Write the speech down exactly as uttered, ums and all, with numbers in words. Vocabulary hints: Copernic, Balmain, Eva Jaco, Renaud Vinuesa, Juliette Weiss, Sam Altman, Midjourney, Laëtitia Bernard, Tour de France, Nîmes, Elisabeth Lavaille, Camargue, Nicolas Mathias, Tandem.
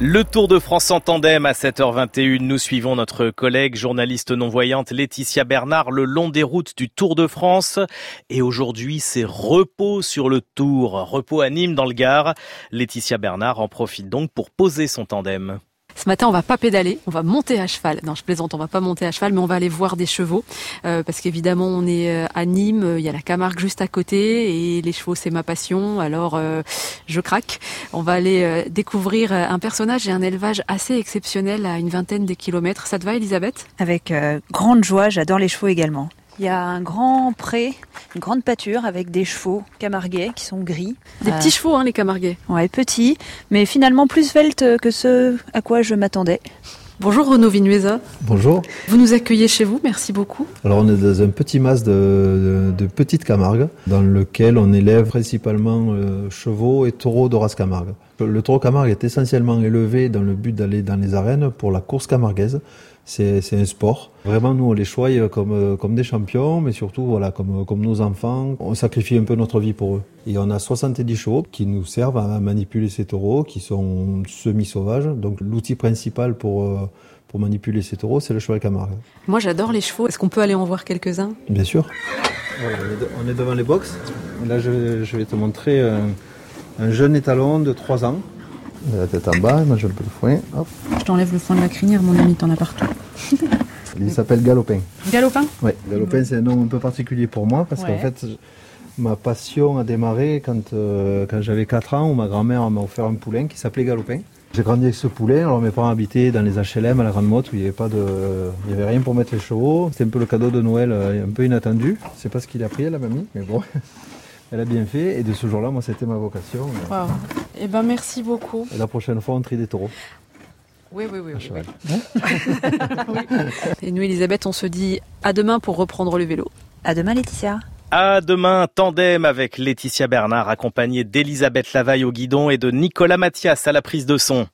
Le Tour de France en tandem à sept heures vingt et une. Nous suivons notre collègue journaliste non-voyante Laëtitia Bernard le long des routes du Tour de France. Et aujourd'hui, c'est repos sur le Tour. Repos à Nîmes dans le Gard. Laëtitia Bernard en profite donc pour poser son tandem. Ce matin, on va pas pédaler, on va monter à cheval. Non, je plaisante, on va pas monter à cheval, mais on va aller voir des chevaux. Euh, parce qu'évidemment, on est à Nîmes, il y a la Camargue juste à côté, et les chevaux, c'est ma passion, alors euh, je craque. On va aller euh, découvrir un personnage et un élevage assez exceptionnel à une vingtaine de kilomètres. Ça te va, Elisabeth ? Avec euh, grande joie, j'adore les chevaux également. Il y a un grand pré, une grande pâture avec des chevaux camarguais qui sont gris. Des euh... petits chevaux, hein, les camarguais. Ouais, petits, mais finalement plus veltes que ce à quoi je m'attendais. Bonjour Renaud Vinuesa. Bonjour. Vous nous accueillez chez vous, merci beaucoup. Alors on est dans un petit mas de, de, de petite Camargue, dans lequel on élève principalement euh, chevaux et taureaux de race Camargue. Le taureau Camargue est essentiellement élevé dans le but d'aller dans les arènes pour la course camarguaise. C'est, c'est un sport. Vraiment, nous, on les choisit comme, comme des champions, mais surtout, voilà, comme, comme nos enfants. On sacrifie un peu notre vie pour eux. Et on a soixante-dix chevaux qui nous servent à manipuler ces taureaux, qui sont semi-sauvages. Donc, l'outil principal pour, pour manipuler ces taureaux, c'est le cheval Camargue. Moi, j'adore les chevaux. Est-ce qu'on peut aller en voir quelques-uns ? Bien sûr. Voilà, on est devant les boxes. Là, je, je vais te montrer euh, un jeune étalon de trois ans. La tête en bas, moi je le peux le fouet. Hop. Je t'enlève le fond de la crinière, mon ami, t'en as partout. Il s'appelle Galopin. Galopin ? Oui, Galopin c'est un nom un peu particulier pour moi parce ouais. qu'en fait ma passion a démarré quand, euh, quand j'avais quatre ans où ma grand-mère m'a offert un poulain qui s'appelait Galopin. J'ai grandi avec ce poulet, alors mes parents habitaient dans les H L M à la Grande Motte où il n'y avait pas de, il y avait rien pour mettre les chevaux. C'était un peu le cadeau de Noël, un peu inattendu. Je ne sais pas ce qu'il a pris la mamie, mais bon, elle a bien fait et de ce jour-là, moi c'était ma vocation. Wow. Eh ben merci beaucoup. Et la prochaine fois, on trie des taureaux. Oui, oui, oui. oui, oui. oui. Et nous, Elisabeth, on se dit à demain pour reprendre le vélo. À demain, Laëtitia. À demain, tandem avec Laëtitia Bernard, accompagnée d'Elisabeth Lavaille au guidon et de Nicolas Mathias à la prise de son.